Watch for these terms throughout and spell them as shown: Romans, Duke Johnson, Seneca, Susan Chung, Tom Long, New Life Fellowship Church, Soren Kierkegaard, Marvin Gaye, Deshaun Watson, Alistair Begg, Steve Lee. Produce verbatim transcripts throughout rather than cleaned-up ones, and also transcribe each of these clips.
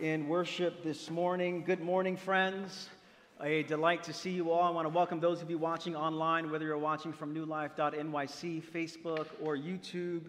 in worship this morning. Good morning, friends. A delight to see you all. I want to welcome those of you watching online, whether you're watching from new life dot N Y C, Facebook, or YouTube.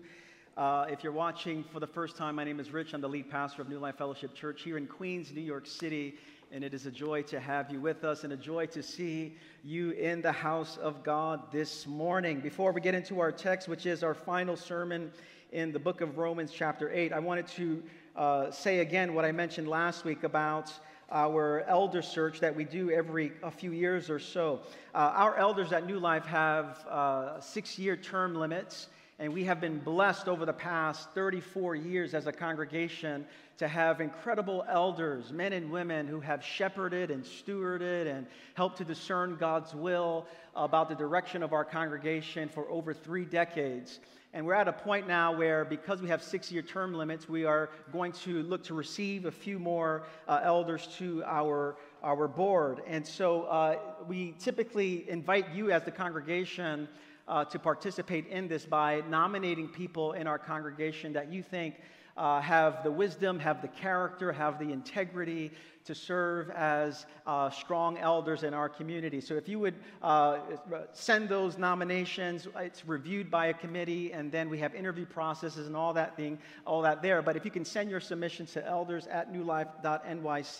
Uh, if you're watching for the first time, my name is Rich. I'm the lead pastor of New Life Fellowship Church here in Queens, New York City, and it is a joy to have you with us and a joy to see you in the house of God this morning. Before we get into our text, which is our final sermon in the book of Romans chapter eight, I wanted to uh, say again what I mentioned last week about our elder search that we do every a few years or so. Uh, our elders at New Life have uh, six-year term limits, and we have been blessed over the past thirty-four years as a congregation to have incredible elders, men and women who have shepherded and stewarded and helped to discern God's will about the direction of our congregation for over three decades. And we're at a point now where, because we have six-year term limits, we are going to look to receive a few more uh, elders to our our board. And so uh, we typically invite you as the congregation Uh, to participate in this by nominating people in our congregation that you think uh, have the wisdom, have the character, have the integrity to serve as uh, strong elders in our community. So if you would uh, send those nominations, it's reviewed by a committee, and then we have interview processes and all that thing, all that there. But if you can send your submissions to elders at new life dot N Y C,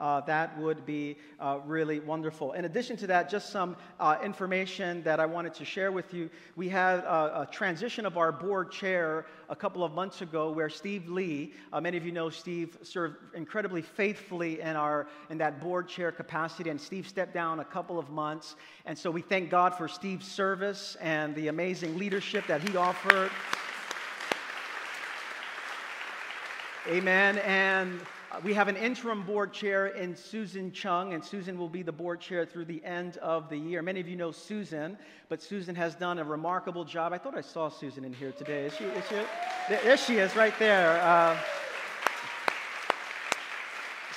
Uh, that would be uh, really wonderful. In addition to that, just some uh, information that I wanted to share with you. We had a, a transition of our board chair a couple of months ago, where Steve Lee, uh, many of you know Steve, served incredibly faithfully in our in that board chair capacity, and Steve stepped down a couple of months. And so we thank God for Steve's service and the amazing leadership that he offered. Amen. And we have an interim board chair in Susan Chung, and Susan will be the board chair through the end of the year. Many of you know Susan, but Susan has done a remarkable job. I thought I saw Susan in here today. Is she? Is she? There she is, right there. Uh,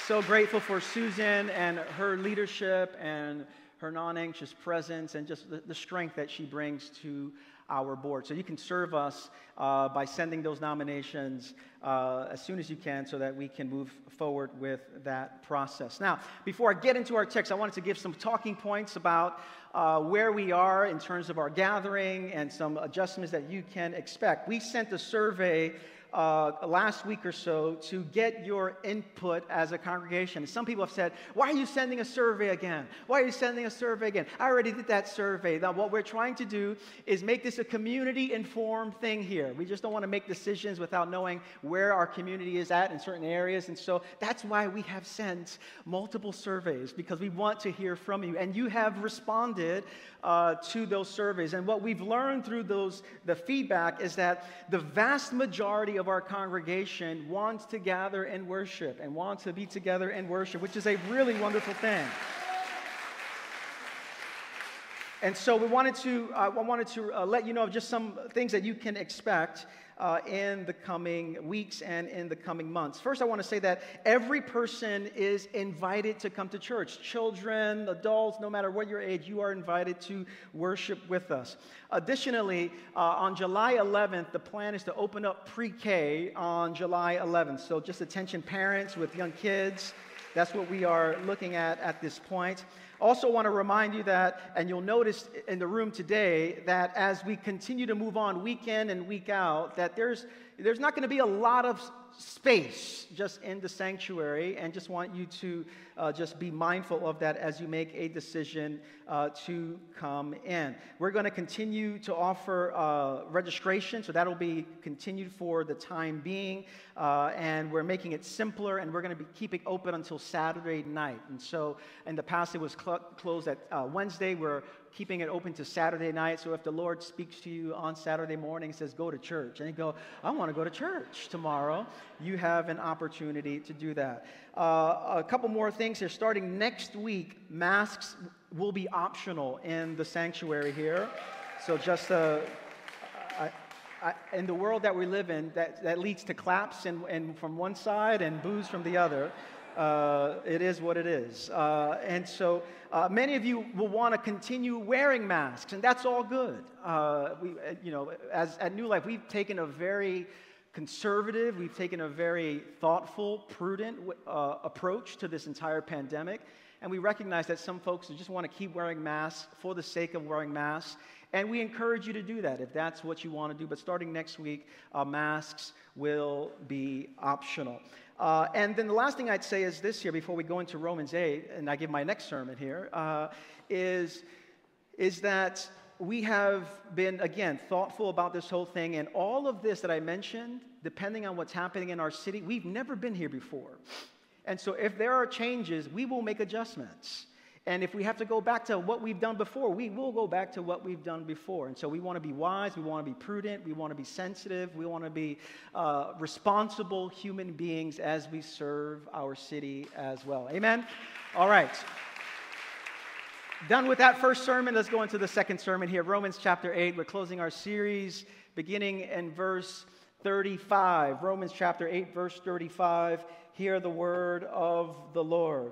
so grateful for Susan and her leadership and her non-anxious presence and just the, the strength that she brings to our board. So you can serve us uh, by sending those nominations uh, as soon as you can, so that we can move forward with that process. Now, before I get into our text, I wanted to give some talking points about uh, where we are in terms of our gathering and some adjustments that you can expect. We sent a survey Uh, last week or so to get your input as a congregation. Some people have said, why are you sending a survey again? Why are you sending a survey again? I already did that survey. Now, what we're trying to do is make this a community-informed thing here. We just don't want to make decisions without knowing where our community is at in certain areas. And so that's why we have sent multiple surveys, because we want to hear from you. And you have responded uh, to those surveys. And what we've learned through those the feedback is that the vast majority of Of our congregation wants to gather and worship and wants to be together and worship, which is a really wonderful thing. And so we wanted to, uh, I wanted to uh, let you know of just some things that you can expect uh, in the coming weeks and in the coming months. First, I want to say that every person is invited to come to church. Children, adults, no matter what your age, you are invited to worship with us. Additionally, uh, on July eleventh, the plan is to open up pre-K on July eleventh. So just attention parents with young kids. That's what we are looking at at this point. Also want to remind you that, and you'll notice in the room today, that as we continue to move on week in and week out, that there's there's not going to be a lot of space just in the sanctuary, and just want you to uh, just be mindful of that as you make a decision uh, to come in. We're going to continue to offer uh, registration, so that'll be continued for the time being, uh, and we're making it simpler, and we're going to be keeping open until Saturday night. And so in the past it was cl- closed at uh, Wednesday. We're keeping it open to Saturday night. So if the Lord speaks to you on Saturday morning and says, go to church, and you go, I want to go to church tomorrow, you have an opportunity to do that. Uh, a couple more things here. Starting next week, masks will be optional in the sanctuary here. So just uh, I, I, in the world that we live in, that, that leads to claps and, and from one side and boos from the other. Uh, it is what it is. Uh, and so uh, many of you will want to continue wearing masks, and that's all good. Uh, we, you know, as at New Life, we've taken a very conservative. We've taken a very thoughtful, prudent uh, approach to this entire pandemic. And we recognize that some folks just want to keep wearing masks for the sake of wearing masks. And we encourage you to do that if that's what you want to do. But starting next week, uh, masks will be optional. Uh, and then the last thing I'd say is this here, before we go into Romans eight, and I give my next sermon here, uh, is, is that we have been, again, thoughtful about this whole thing. And all of this that I mentioned, depending on what's happening in our city, we've never been here before. And so if there are changes, we will make adjustments. And if we have to go back to what we've done before, we will go back to what we've done before. And so we want to be wise, we want to be prudent, we want to be sensitive, we want to be uh, responsible human beings as we serve our city as well. Amen? All right. Done with that first sermon, let's go into the second sermon here. Romans chapter eight, we're closing our series, beginning in verse thirty-five. Romans chapter eight, verse thirty-five, hear the word of the Lord.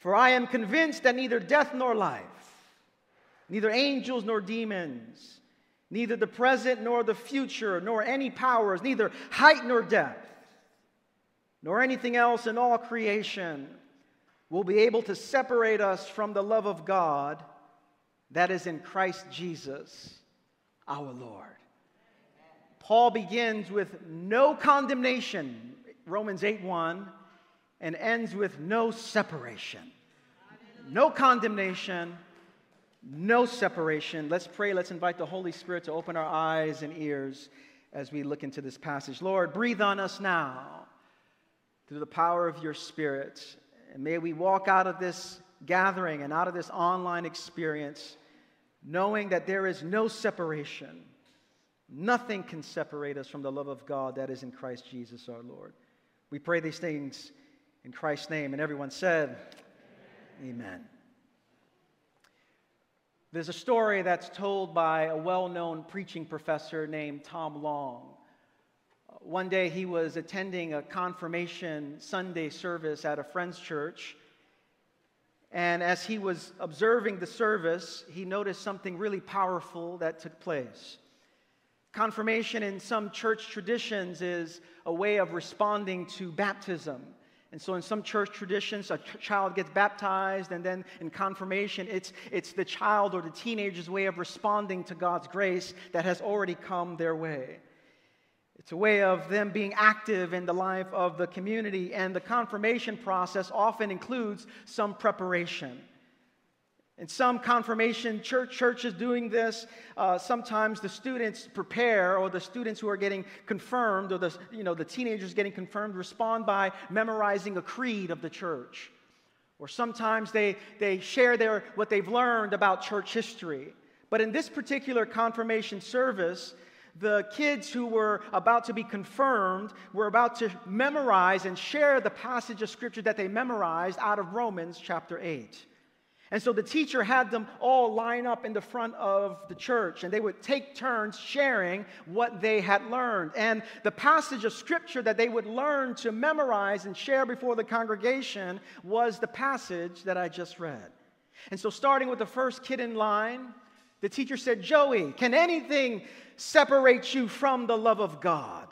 For I am convinced that neither death nor life, neither angels nor demons, neither the present nor the future, nor any powers, neither height nor depth, nor anything else in all creation will be able to separate us from the love of God that is in Christ Jesus our Lord. Paul begins with no condemnation, Romans eight one, and ends with no separation. No condemnation, no separation. Let's pray. Let's invite the Holy Spirit to open our eyes and ears as we look into this passage. Lord, breathe on us now through the power of your Spirit. And may we walk out of this gathering and out of this online experience knowing that there is no separation. Nothing can separate us from the love of God that is in Christ Jesus our Lord. We pray these things in Christ's name. And everyone said, amen. Amen. There's a story that's told by a well-known preaching professor named Tom Long. One day he was attending a confirmation Sunday service at a friend's church. And as he was observing the service, he noticed something really powerful that took place. Confirmation in some church traditions is a way of responding to baptism. And so in some church traditions, a ch- child gets baptized, and then in confirmation, it's, it's the child or the teenager's way of responding to God's grace that has already come their way. It's a way of them being active in the life of the community, and the confirmation process often includes some preparation. In some confirmation church, churches doing this, uh, sometimes the students prepare, or the students who are getting confirmed, or the you know the teenagers getting confirmed respond by memorizing a creed of the church, or sometimes they they share their what they've learned about church history. But in this particular confirmation service, the kids who were about to be confirmed were about to memorize and share the passage of scripture that they memorized out of Romans chapter eight. And so the teacher had them all line up in the front of the church, and they would take turns sharing what they had learned. And the passage of scripture that they would learn to memorize and share before the congregation was the passage that I just read. And so starting with the first kid in line, the teacher said, Joey, can anything separate you from the love of God?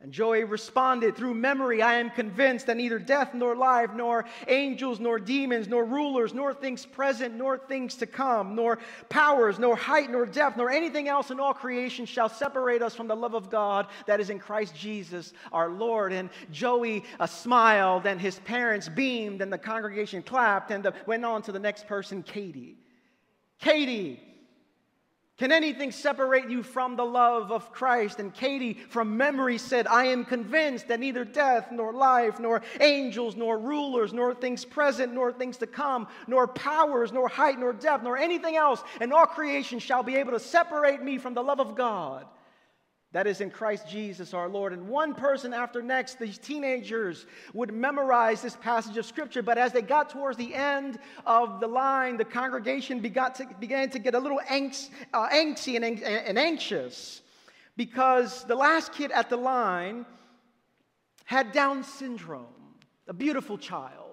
And Joey responded, through memory, I am convinced that neither death nor life, nor angels, nor demons, nor rulers, nor things present, nor things to come, nor powers, nor height, nor depth, nor anything else in all creation shall separate us from the love of God that is in Christ Jesus our Lord. And Joey uh, smiled, and his parents beamed, and the congregation clapped, and the, went on to the next person, Katie. Katie! Can anything separate you from the love of Christ? And Katie, from memory, said, I am convinced that neither death, nor life, nor angels, nor rulers, nor things present, nor things to come, nor powers, nor height, nor depth, nor anything else in all creation shall be able to separate me from the love of God that is in Christ Jesus our Lord. And one person after next, these teenagers would memorize this passage of Scripture, but as they got towards the end of the line, the congregation begot to, began to get a little angst, uh, angsty and, and, and anxious because the last kid at the line had Down syndrome, a beautiful child.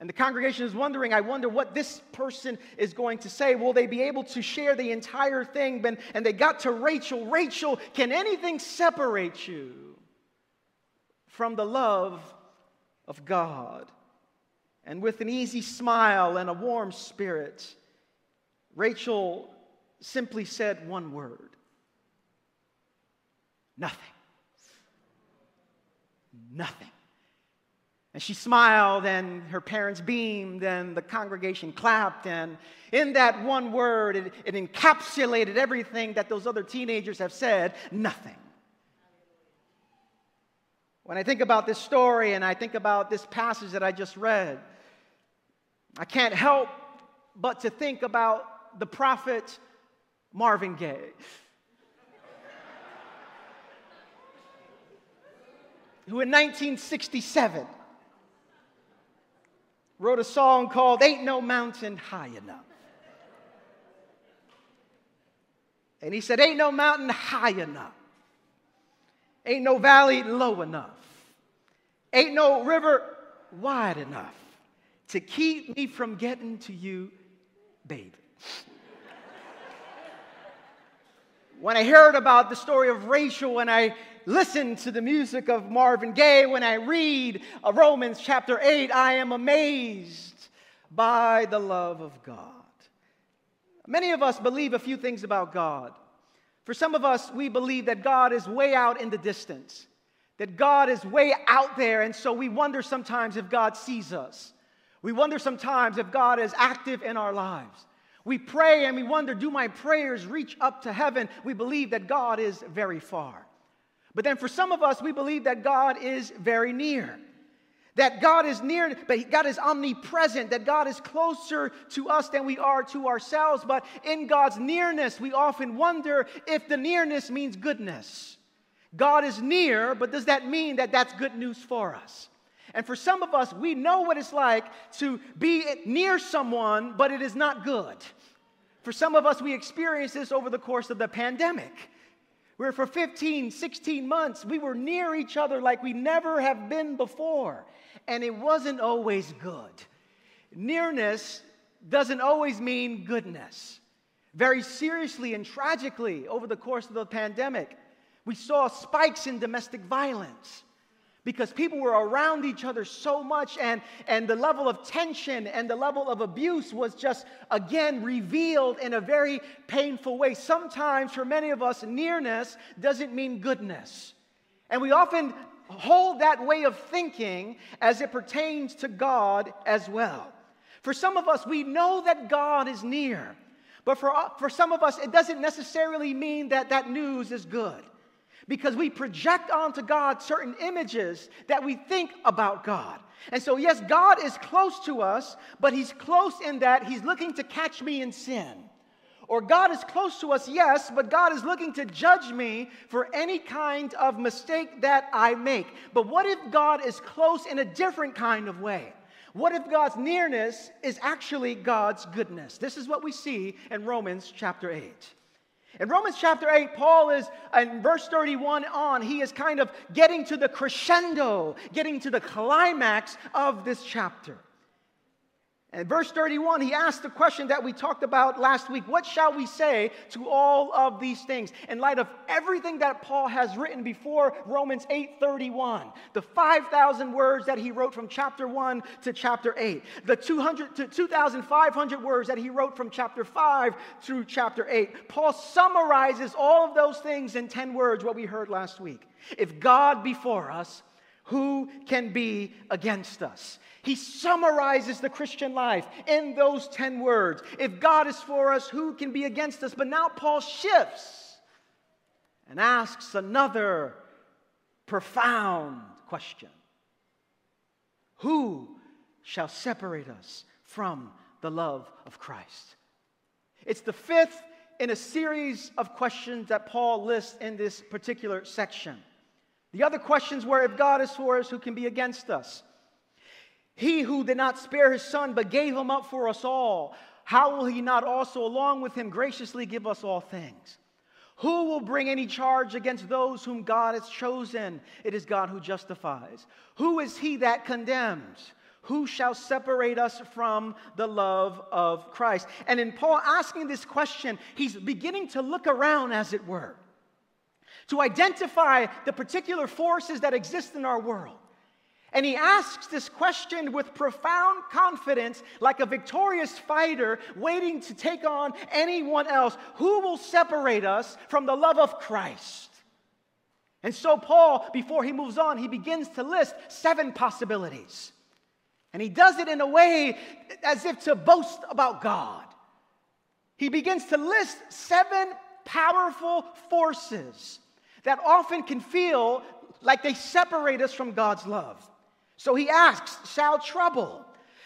And the congregation is wondering, I wonder what this person is going to say. Will they be able to share the entire thing? And they got to Rachel. Rachel, can anything separate you from the love of God? And with an easy smile and a warm spirit, Rachel simply said one word. Nothing. Nothing. And she smiled, and her parents beamed, and the congregation clapped. And in that one word, it, it encapsulated everything that those other teenagers have said, nothing. When I think about this story, and I think about this passage that I just read, I can't help but to think about the prophet Marvin Gaye, who in nineteen sixty-seven... wrote a song called Ain't No Mountain High Enough. And he said, ain't no mountain high enough. Ain't no valley low enough. Ain't no river wide enough to keep me from getting to you, baby. When I heard about the story of Rachel, when I listen to the music of Marvin Gaye, when I read Romans chapter eight, I am amazed by the love of God. Many of us believe a few things about God. For some of us, we believe that God is way out in the distance, that God is way out there, and so we wonder sometimes if God sees us. We wonder sometimes if God is active in our lives. We pray and we wonder, do my prayers reach up to heaven? We believe that God is very far. But then for some of us, we believe that God is very near. That God is near, but God is omnipresent. That God is closer to us than we are to ourselves. But in God's nearness, we often wonder if the nearness means goodness. God is near, but does that mean that that's good news for us? And for some of us, we know what it's like to be near someone, but it is not good. For some of us, we experienced this over the course of the pandemic, where for fifteen, sixteen months, we were near each other like we never have been before. And it wasn't always good. Nearness doesn't always mean goodness. Very seriously and tragically, over the course of the pandemic, we saw spikes in domestic violence because people were around each other so much, and, and the level of tension and the level of abuse was just, again, revealed in a very painful way. Sometimes, for many of us, nearness doesn't mean goodness. And we often hold that way of thinking as it pertains to God as well. For some of us, we know that God is near. But for, for some of us, it doesn't necessarily mean that that news is good, because we project onto God certain images that we think about God. And so, yes, God is close to us, but he's close in that he's looking to catch me in sin. Or God is close to us, yes, but God is looking to judge me for any kind of mistake that I make. But what if God is close in a different kind of way? What if God's nearness is actually God's goodness? This is what we see in Romans chapter eight. In Romans chapter eight, Paul is, in verse thirty-one on, he is kind of getting to the crescendo, getting to the climax of this chapter. In verse thirty-one, he asked the question that we talked about last week, what shall we say to all of these things? In light of everything that Paul has written before Romans eight thirty-one, the five thousand words that he wrote from chapter one to chapter eight, the two hundred to two thousand five hundred words that he wrote from chapter five through chapter eight, Paul summarizes all of those things in ten words, what we heard last week. If God be for us, who can be against us? He summarizes the Christian life in those ten words. If God is for us, who can be against us? But now Paul shifts and asks another profound question. Who shall separate us from the love of Christ? It's the fifth in a series of questions that Paul lists in this particular section. The other questions were, if God is for us, who can be against us? He who did not spare his son but gave him up for us all, how will he not also along with him graciously give us all things? Who will bring any charge against those whom God has chosen? It is God who justifies. Who is he that condemns? Who shall separate us from the love of Christ? And in Paul asking this question, he's beginning to look around, as it were, to identify the particular forces that exist in our world. And he asks this question with profound confidence, like a victorious fighter waiting to take on anyone else. Who will separate us from the love of Christ? And so Paul, before he moves on, he begins to list seven possibilities. And he does it in a way as if to boast about God. He begins to list seven powerful forces that often can feel like they separate us from God's love. So he asks, shall trouble,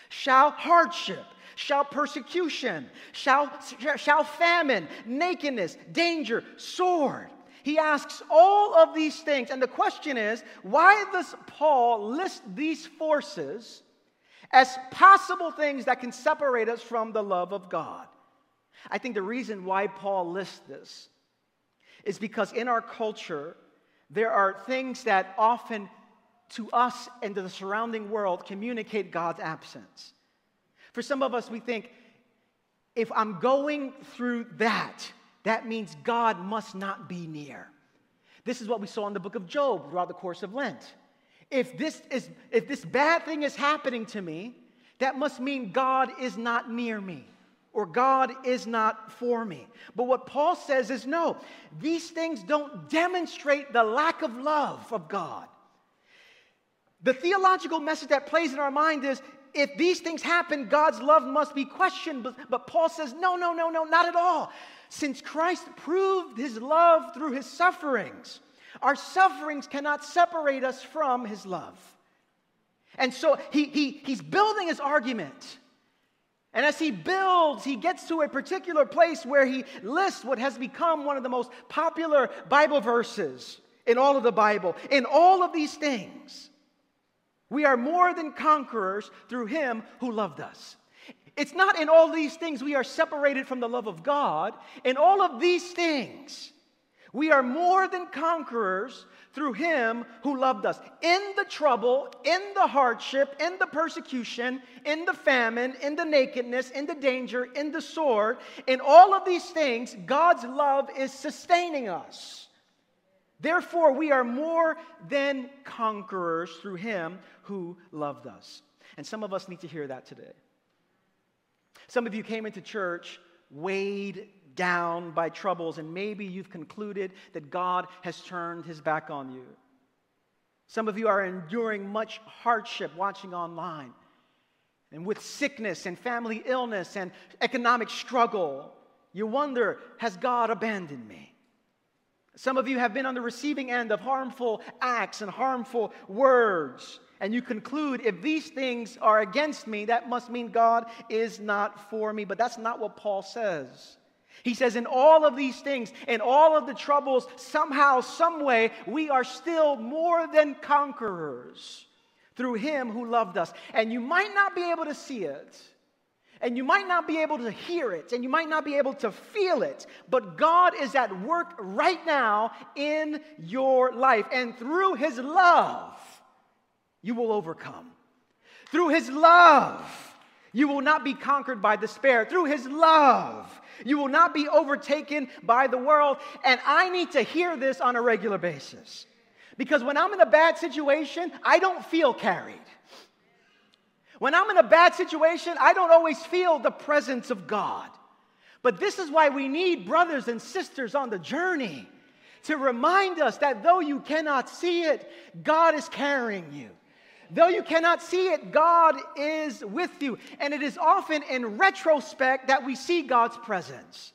shall hardship, shall persecution, shall, shall famine, nakedness, danger, sword. He asks all of these things. And the question is, why does Paul list these forces as possible things that can separate us from the love of God? I think the reason why Paul lists this is because in our culture, there are things that often to us and to the surrounding world communicate God's absence. For some of us, we think, if I'm going through that, that means God must not be near. This is what we saw in the book of Job throughout the course of Lent. If this is, if this bad thing is happening to me, that must mean God is not near me, or God is not for me. But what Paul says is, no, these things don't demonstrate the lack of love of God. The theological message that plays in our mind is, if these things happen, God's love must be questioned. But, but Paul says, no, no, no, no, not at all. Since Christ proved his love through his sufferings, our sufferings cannot separate us from his love. And so he, he, he's building his argument. And as he builds, he gets to a particular place where he lists what has become one of the most popular Bible verses in all of the Bible. In all of these things, we are more than conquerors through him who loved us. It's not in all these things we are separated from the love of God. In all of these things, we are more than conquerors through him who loved us. In the trouble, in the hardship, in the persecution, in the famine, in the nakedness, in the danger, in the sword, in all of these things, God's love is sustaining us. Therefore, we are more than conquerors through him who loved us. And some of us need to hear that today. Some of you came into church weighed down by troubles, and maybe you've concluded that God has turned his back on you. Some of you are enduring much hardship watching online, and with sickness and family illness and economic struggle, you wonder, has God abandoned me? Some of you have been on the receiving end of harmful acts and harmful words, and you conclude, if these things are against me, that must mean God is not for me. But that's not what Paul says. He says in all of these things, in all of the troubles, somehow, someway, we are still more than conquerors through him who loved us. And you might not be able to see it, and you might not be able to hear it, and you might not be able to feel it, but God is at work right now in your life. And through his love, you will overcome. Through his love, you will not be conquered by despair. Through his love, you will not be overtaken by the world. And I need to hear this on a regular basis, because when I'm in a bad situation, I don't feel carried. When I'm in a bad situation, I don't always feel the presence of God. But this is why we need brothers and sisters on the journey to remind us that though you cannot see it, God is carrying you. Though you cannot see it, God is with you. And it is often in retrospect that we see God's presence.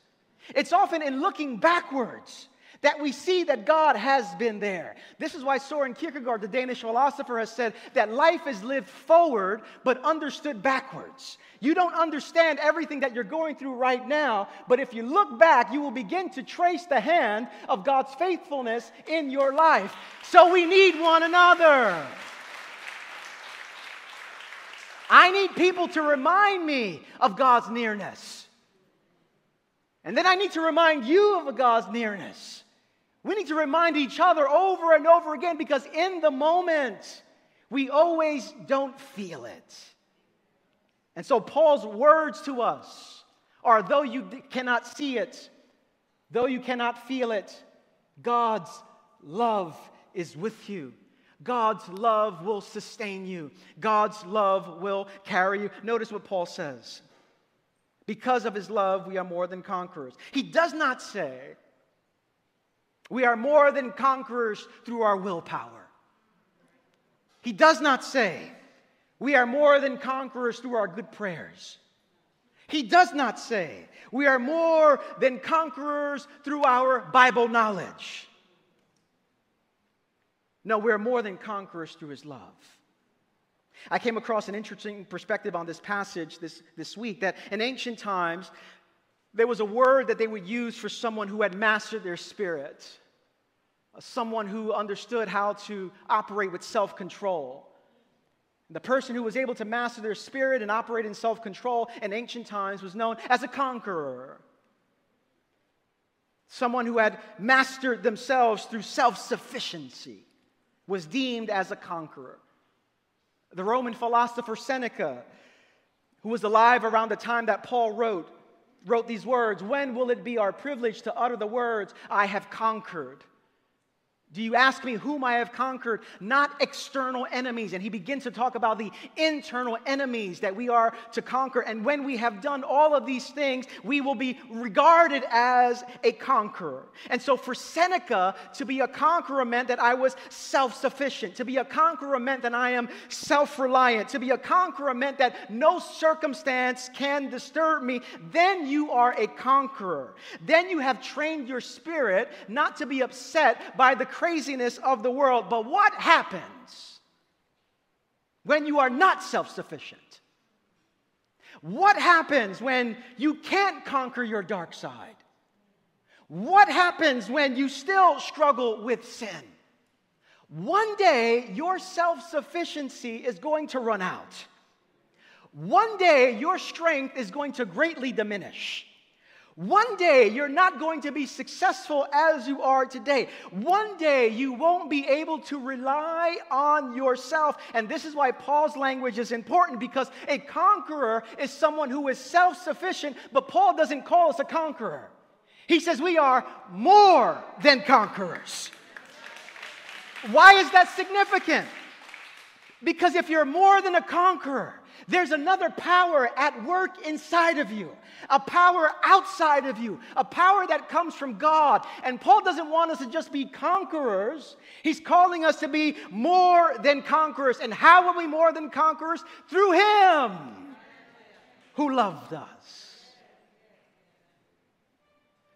It's often in looking backwards that we see that God has been there. This is why Soren Kierkegaard, the Danish philosopher, has said that life is lived forward but understood backwards. You don't understand everything that you're going through right now, but if you look back, you will begin to trace the hand of God's faithfulness in your life. So we need one another. I need people to remind me of God's nearness. And then I need to remind you of God's nearness. We need to remind each other over and over again, because in the moment, we always don't feel it. And so Paul's words to us are, though you cannot see it, though you cannot feel it, God's love is with you. God's love will sustain you. God's love will carry you. Notice what Paul says. Because of his love, we are more than conquerors. He does not say we are more than conquerors through our willpower. He does not say we are more than conquerors through our good prayers. He does not say we are more than conquerors through our Bible knowledge. No, we're more than conquerors through his love. I came across an interesting perspective on this passage this, this week, that in ancient times, there was a word that they would use for someone who had mastered their spirit, someone who understood how to operate with self-control. The person who was able to master their spirit and operate in self-control in ancient times was known as a conqueror. Someone who had mastered themselves through self-sufficiency was deemed as a conqueror. The Roman philosopher Seneca, who was alive around the time that Paul wrote, wrote these words, "When will it be our privilege to utter the words, 'I have conquered'? Do you ask me whom I have conquered? Not external enemies." And he begins to talk about the internal enemies that we are to conquer. And when we have done all of these things, we will be regarded as a conqueror. And so for Seneca, to be a conqueror meant that I was self-sufficient. To be a conqueror meant that I am self-reliant. To be a conqueror meant that no circumstance can disturb me. Then you are a conqueror. Then you have trained your spirit not to be upset by the craziness of the world. But what happens when you are not self-sufficient? What happens when you can't conquer your dark side? What happens when you still struggle with sin? One day your self-sufficiency is going to run out. One day your strength is going to greatly diminish. One day, you're not going to be successful as you are today. One day, you won't be able to rely on yourself. And this is why Paul's language is important, because a conqueror is someone who is self-sufficient, but Paul doesn't call us a conqueror. He says we are more than conquerors. Why is that significant? Because if you're more than a conqueror, there's another power at work inside of you, a power outside of you, a power that comes from God. And Paul doesn't want us to just be conquerors. He's calling us to be more than conquerors. And how are we more than conquerors? Through him who loved us.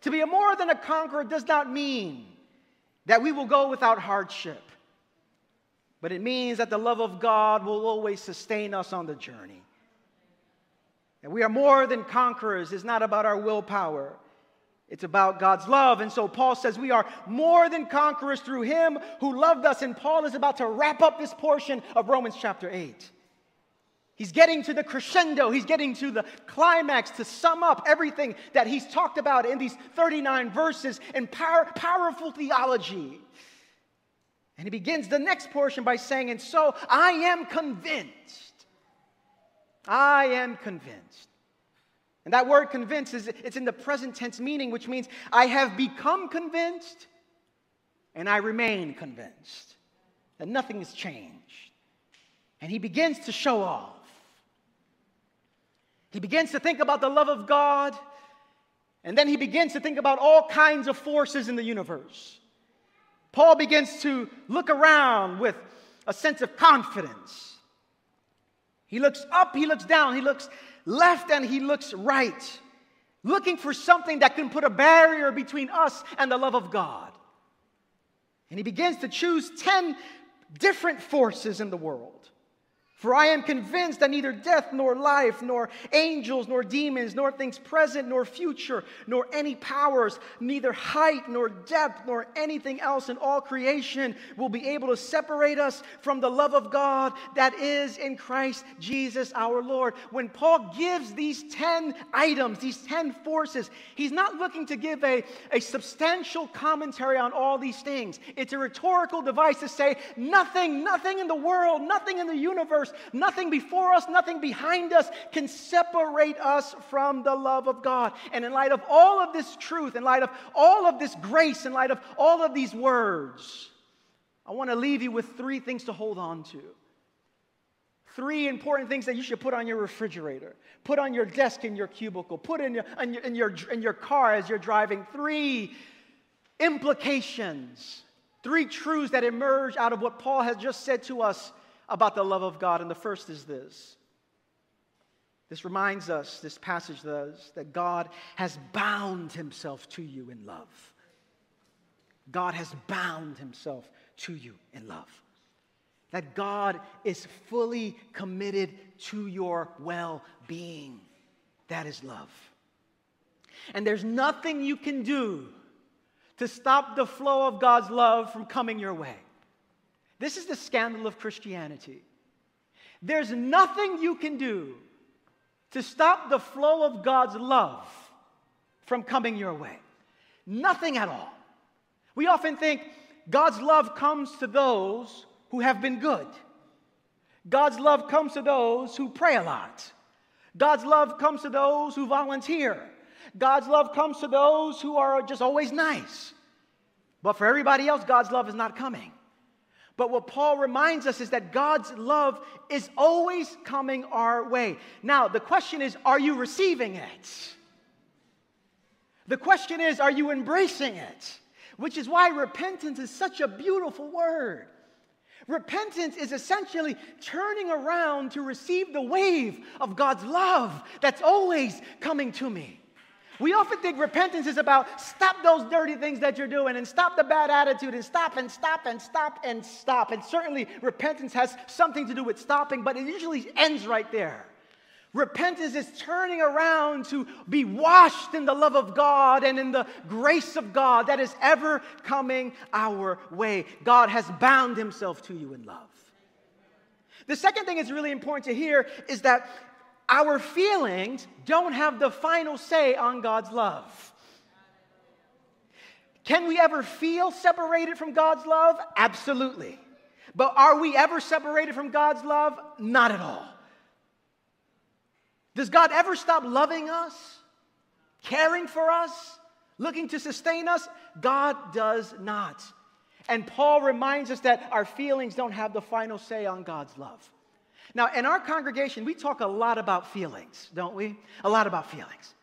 To be a more than a conqueror does not mean that we will go without hardship. But it means that the love of God will always sustain us on the journey. And we are more than conquerors. It's not about our willpower. It's about God's love. And so Paul says we are more than conquerors through him who loved us. And Paul is about to wrap up this portion of Romans chapter eight. He's getting to the crescendo. He's getting to the climax to sum up everything that he's talked about in these thirty-nine verses in power, powerful theology. And he begins the next portion by saying, "And so I am convinced." I am convinced. And that word convinced, is it's in the present tense meaning, which means I have become convinced and I remain convinced that nothing has changed. And he begins to show off. He begins to think about the love of God, and then he begins to think about all kinds of forces in the universe. Paul begins to look around with a sense of confidence. He looks up, he looks down, he looks left, and he looks right, looking for something that can put a barrier between us and the love of God. And he begins to choose ten different forces in the world. For I am convinced that neither death, nor life, nor angels, nor demons, nor things present, nor future, nor any powers, neither height, nor depth, nor anything else in all creation will be able to separate us from the love of God that is in Christ Jesus our Lord. When Paul gives these ten items, these ten forces, he's not looking to give a, a substantial commentary on all these things. It's a rhetorical device to say nothing, nothing in the world, nothing in the universe, nothing before us, nothing behind us can separate us from the love of God. And in light of all of this truth, in light of all of this grace, in light of all of these words, I want to leave you with three things to hold on to. Three important things that you should put on your refrigerator, put on your desk in your cubicle, put in your, in your, in your, in your car as you're driving. Three implications, three truths that emerge out of what Paul has just said to us about the love of God. And the first is this. This reminds us, this passage does, that God has bound himself to you in love. God has bound himself to you in love. That God is fully committed to your well-being. That is love. And there's nothing you can do to stop the flow of God's love from coming your way. This is the scandal of Christianity. There's nothing you can do to stop the flow of God's love from coming your way. Nothing at all. We often think God's love comes to those who have been good. God's love comes to those who pray a lot. God's love comes to those who volunteer. God's love comes to those who are just always nice. But for everybody else, God's love is not coming. But what Paul reminds us is that God's love is always coming our way. Now, the question is, are you receiving it? The question is, are you embracing it? Which is why repentance is such a beautiful word. Repentance is essentially turning around to receive the wave of God's love that's always coming to me. We often think repentance is about stop those dirty things that you're doing and stop the bad attitude and stop and stop and stop and stop. And certainly repentance has something to do with stopping, but it usually ends right there. Repentance is turning around to be washed in the love of God and in the grace of God that is ever coming our way. God has bound himself to you in love. The second thing that's really important to hear is that our feelings don't have the final say on God's love. Can we ever feel separated from God's love? Absolutely. But are we ever separated from God's love? Not at all. Does God ever stop loving us, caring for us, looking to sustain us? God does not. And Paul reminds us that our feelings don't have the final say on God's love. Now, in our congregation, we talk a lot about feelings, don't we? A lot about feelings.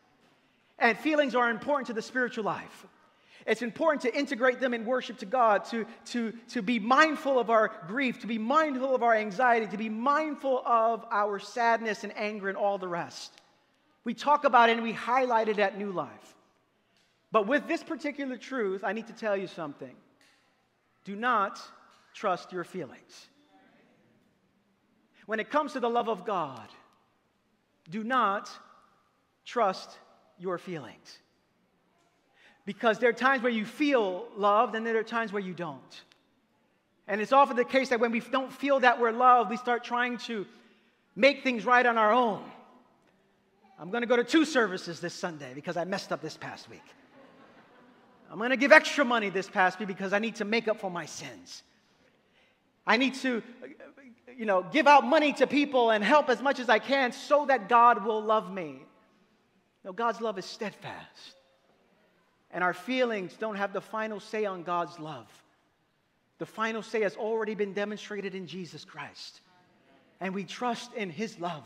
And feelings are important to the spiritual life. It's important to integrate them in worship to God, to, to, to be mindful of our grief, to be mindful of our anxiety, to be mindful of our sadness and anger and all the rest. We talk about it and we highlight it at New Life. But with this particular truth, I need to tell you something. Do not trust your feelings. When it comes to the love of God, do not trust your feelings. Because there are times where you feel loved and there are times where you don't. And it's often the case that when we don't feel that we're loved, we start trying to make things right on our own. I'm going to go to two services this Sunday because I messed up this past week. I'm going to give extra money this past week because I need to make up for my sins. I need to, you know, give out money to people and help as much as I can so that God will love me. No, God's love is steadfast. And our feelings don't have the final say on God's love. The final say has already been demonstrated in Jesus Christ. And we trust in his love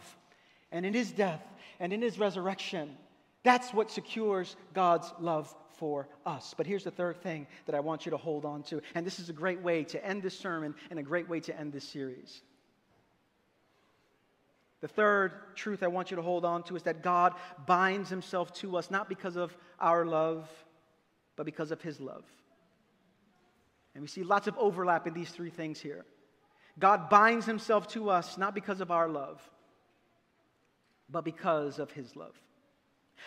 and in his death and in his resurrection. That's what secures God's love for us. But here's the third thing that I want you to hold on to. And this is a great way to end this sermon and a great way to end this series. The third truth I want you to hold on to is that God binds himself to us, not because of our love, but because of his love. And we see lots of overlap in these three things here. God binds himself to us not because of our love, but because of his love.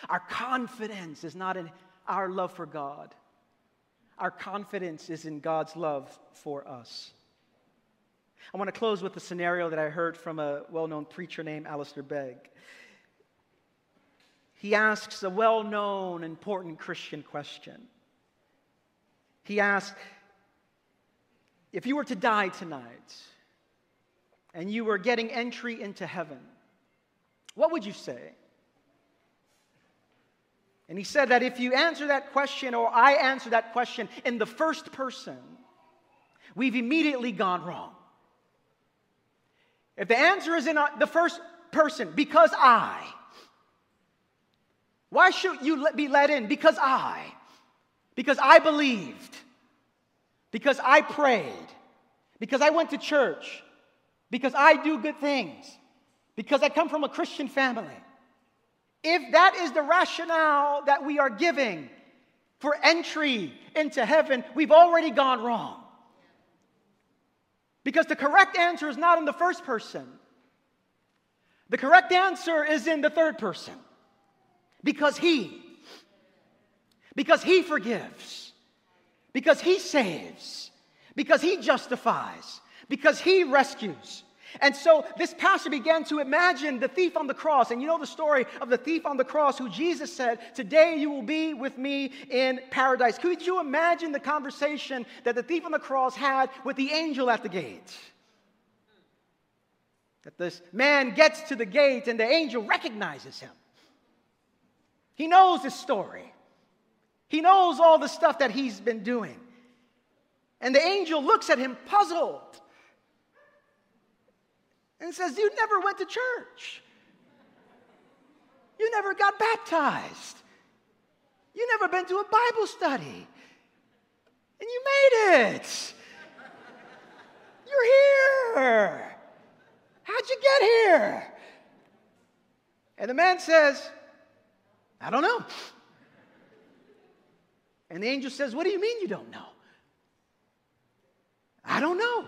Our confidence is not in our love for God. Our confidence is in God's love for us. I want to close with a scenario that I heard from a well-known preacher named Alistair Begg. He asks a well-known, important Christian question. He asks, if you were to die tonight and you were getting entry into heaven, what would you say? And he said that if you answer that question, or I answer that question in the first person, we've immediately gone wrong. If the answer is in the first person, because I, why should you be let in? Because I, because I believed, because I prayed, because I went to church, because I do good things, because I come from a Christian family. If that is the rationale that we are giving for entry into heaven, we've already gone wrong. Because the correct answer is not in the first person. The correct answer is in the third person. Because he. Because he forgives. Because he saves. Because he justifies. Because he rescues. And so this pastor began to imagine the thief on the cross. And you know the story of the thief on the cross who Jesus said, today you will be with me in paradise. Could you imagine the conversation that the thief on the cross had with the angel at the gate? That this man gets to the gate and the angel recognizes him. He knows his story. He knows all the stuff that he's been doing. And the angel looks at him puzzled. And says, you never went to church. You never got baptized. You never been to a Bible study. And you made it. You're here. How'd you get here? And the man says, I don't know. And the angel says, what do you mean you don't know? I don't know.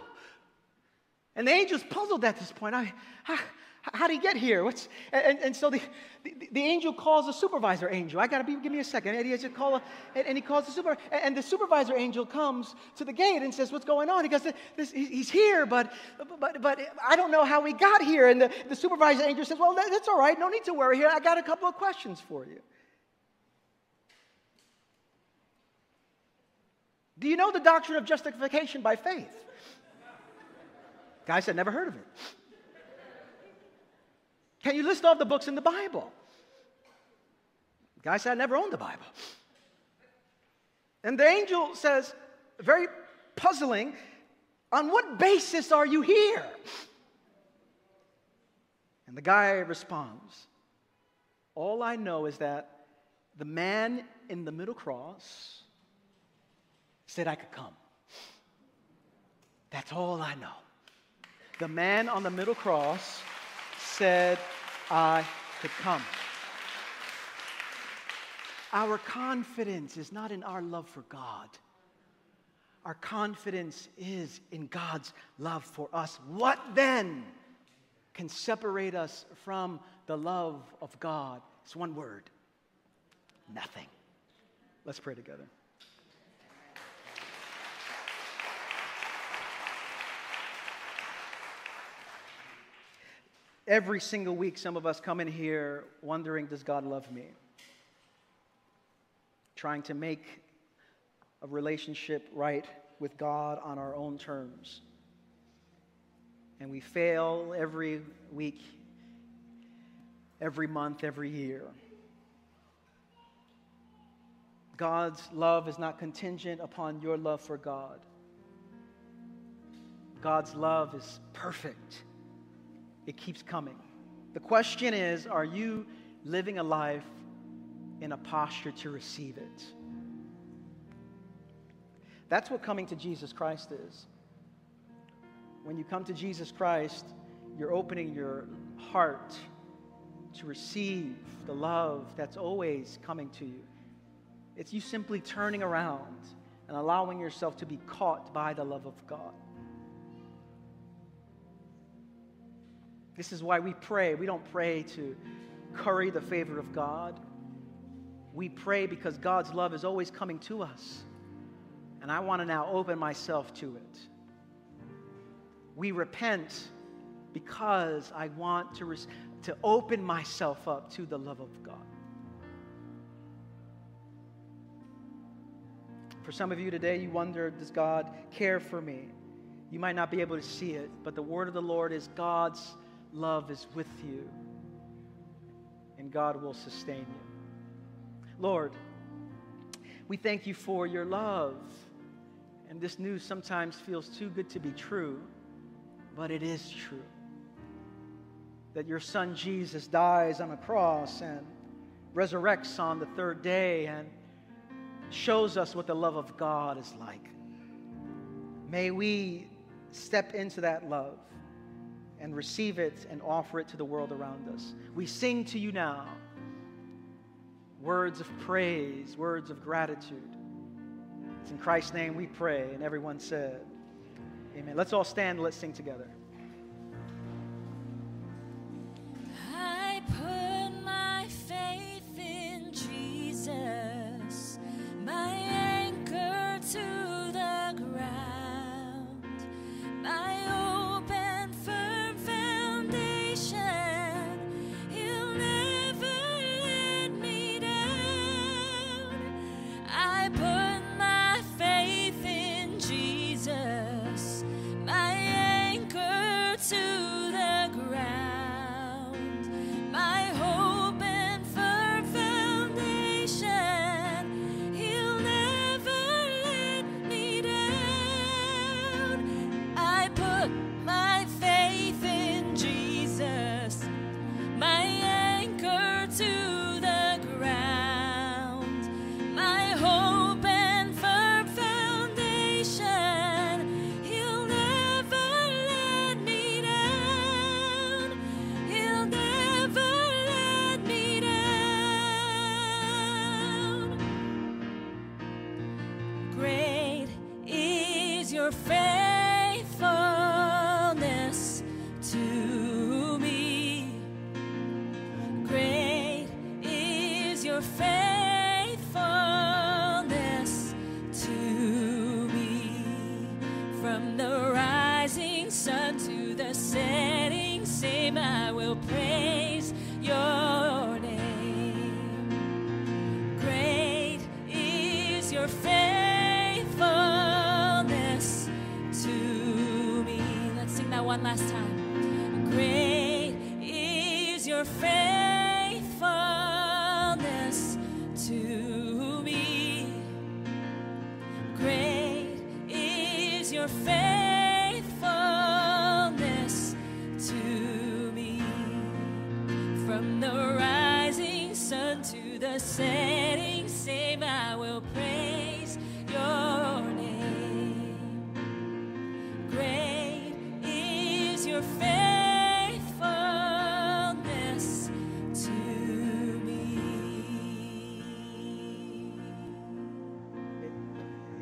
And the angel's puzzled at this point. I, how, how did he get here? What's, and, and so the, the, the angel calls the supervisor angel. I got to be, give me a second. And he, has to call a, and, and he calls the supervisor. And the supervisor angel comes to the gate and says, what's going on? He goes, this, he's here, but, but, but I don't know how he got here. And the, the supervisor angel says, well, that's all right. No need to worry here. I got a couple of questions for you. Do you know the doctrine of justification by faith? Guy said, never heard of it. Can you list off the books in the Bible? Guy said, I never owned the Bible. And the angel says, very puzzling, on what basis are you here? And the guy responds, all I know is that the man in the middle cross said I could come. That's all I know. The man on the middle cross said, I could come. Our confidence is not in our love for God. Our confidence is in God's love for us. What then can separate us from the love of God? It's one word. Nothing. Let's pray together. Every single week, some of us come in here wondering, does God love me? Trying to make a relationship right with God on our own terms. And we fail every week, every month, every year. God's love is not contingent upon your love for God. God's love is perfect. It keeps coming. The question is, are you living a life in a posture to receive it? That's what coming to Jesus Christ is. When you come to Jesus Christ, you're opening your heart to receive the love that's always coming to you. It's you simply turning around and allowing yourself to be caught by the love of God. This is why we pray. We don't pray to curry the favor of God. We pray because God's love is always coming to us. And I want to now open myself to it. We repent because I want to, res- to open myself up to the love of God. For some of you today, you wonder, does God care for me? You might not be able to see it, but the word of the Lord is God's love is with you, and God will sustain you. Lord, we thank you for your love. And this news sometimes feels too good to be true, but it is true. That your son Jesus dies on a cross and resurrects on the third day and shows us what the love of God is like. May we step into that love and receive it and offer it to the world around us. We sing to you now words of praise, words of gratitude. It's in Christ's name we pray, and everyone said, amen. Let's all stand, let's sing together. I put my faith in Jesus, my anchor to the ground, my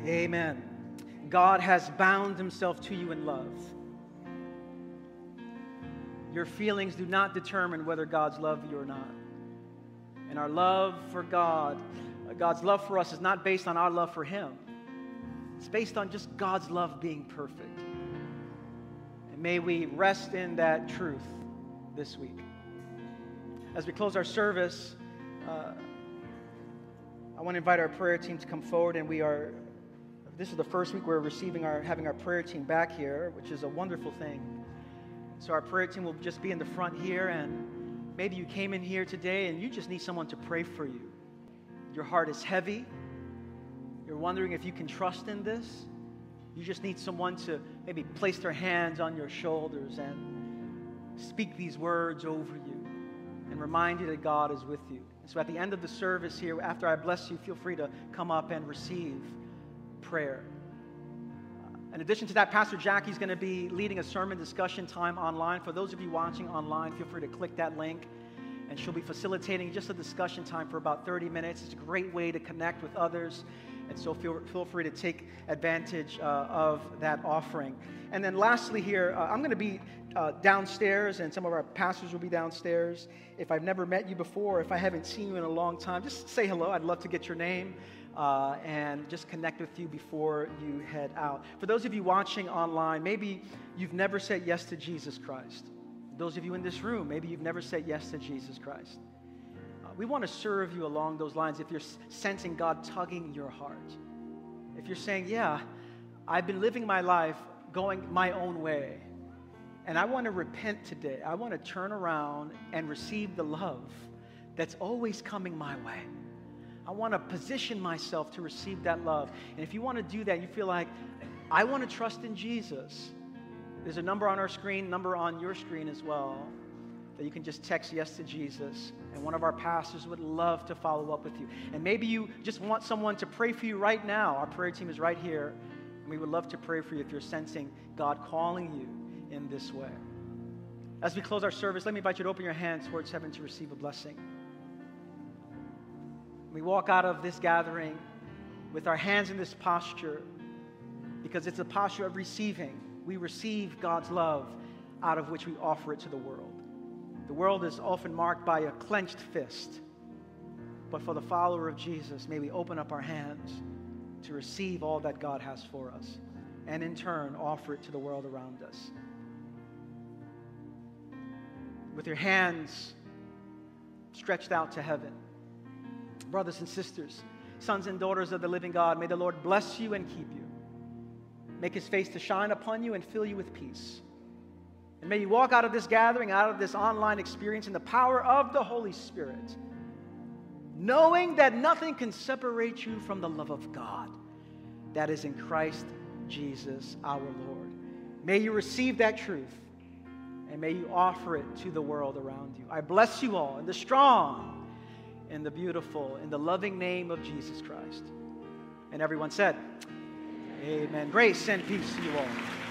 Amen. God has bound himself to you in love. Your feelings do not determine whether God's loved you or not. And our love for God, God's love for us is not based on our love for him. It's based on just God's love being perfect. And may we rest in that truth this week. As we close our service, uh, I want to invite our prayer team to come forward, and we are... This is the first week we're receiving our, having our prayer team back here, which is a wonderful thing. So our prayer team will just be in the front here, and maybe you came in here today and you just need someone to pray for you. Your heart is heavy. You're wondering if you can trust in this. You just need someone to maybe place their hands on your shoulders and speak these words over you and remind you that God is with you. And so at the end of the service here, after I bless you, feel free to come up and receive prayer. In addition to that, Pastor Jackie's going to be leading a sermon discussion time online. For those of you watching online, feel free to click that link, and she'll be facilitating just a discussion time for about thirty minutes. It's a great way to connect with others And so feel, feel free to take advantage uh, of that offering. And then lastly here, uh, I'm going to be uh, downstairs, and some of our pastors will be downstairs. If I've never met you before, if I haven't seen you in a long time, just say hello. I'd love to get your name. Uh, and just connect with you before you head out. For those of you watching online, maybe you've never said yes to Jesus Christ. Those of you in this room, maybe you've never said yes to Jesus Christ. Uh, we want to serve you along those lines if you're sensing God tugging your heart. If you're saying, yeah, I've been living my life going my own way, and I want to repent today. I want to turn around and receive the love that's always coming my way. I want to position myself to receive that love. And if you want to do that, you feel like, I want to trust in Jesus. There's a number on our screen, number on your screen as well, that you can just text yes to Jesus. And one of our pastors would love to follow up with you. And maybe you just want someone to pray for you right now. Our prayer team is right here. And we would love to pray for you if you're sensing God calling you in this way. As we close our service, let me invite you to open your hands towards heaven to receive a blessing. We walk out of this gathering with our hands in this posture because it's a posture of receiving. We receive God's love out of which we offer it to the world. The world is often marked by a clenched fist. But for the follower of Jesus, may we open up our hands to receive all that God has for us and in turn offer it to the world around us. With your hands stretched out to heaven, brothers and sisters, sons and daughters of the living God, may the Lord bless you and keep you. Make his face to shine upon you and fill you with peace. And may you walk out of this gathering, out of this online experience in the power of the Holy Spirit, knowing that nothing can separate you from the love of God that is in Christ Jesus our Lord. May you receive that truth and may you offer it to the world around you. I bless you all in the strong, in the beautiful, in the loving name of Jesus Christ. And everyone said, amen. Grace and peace to you all.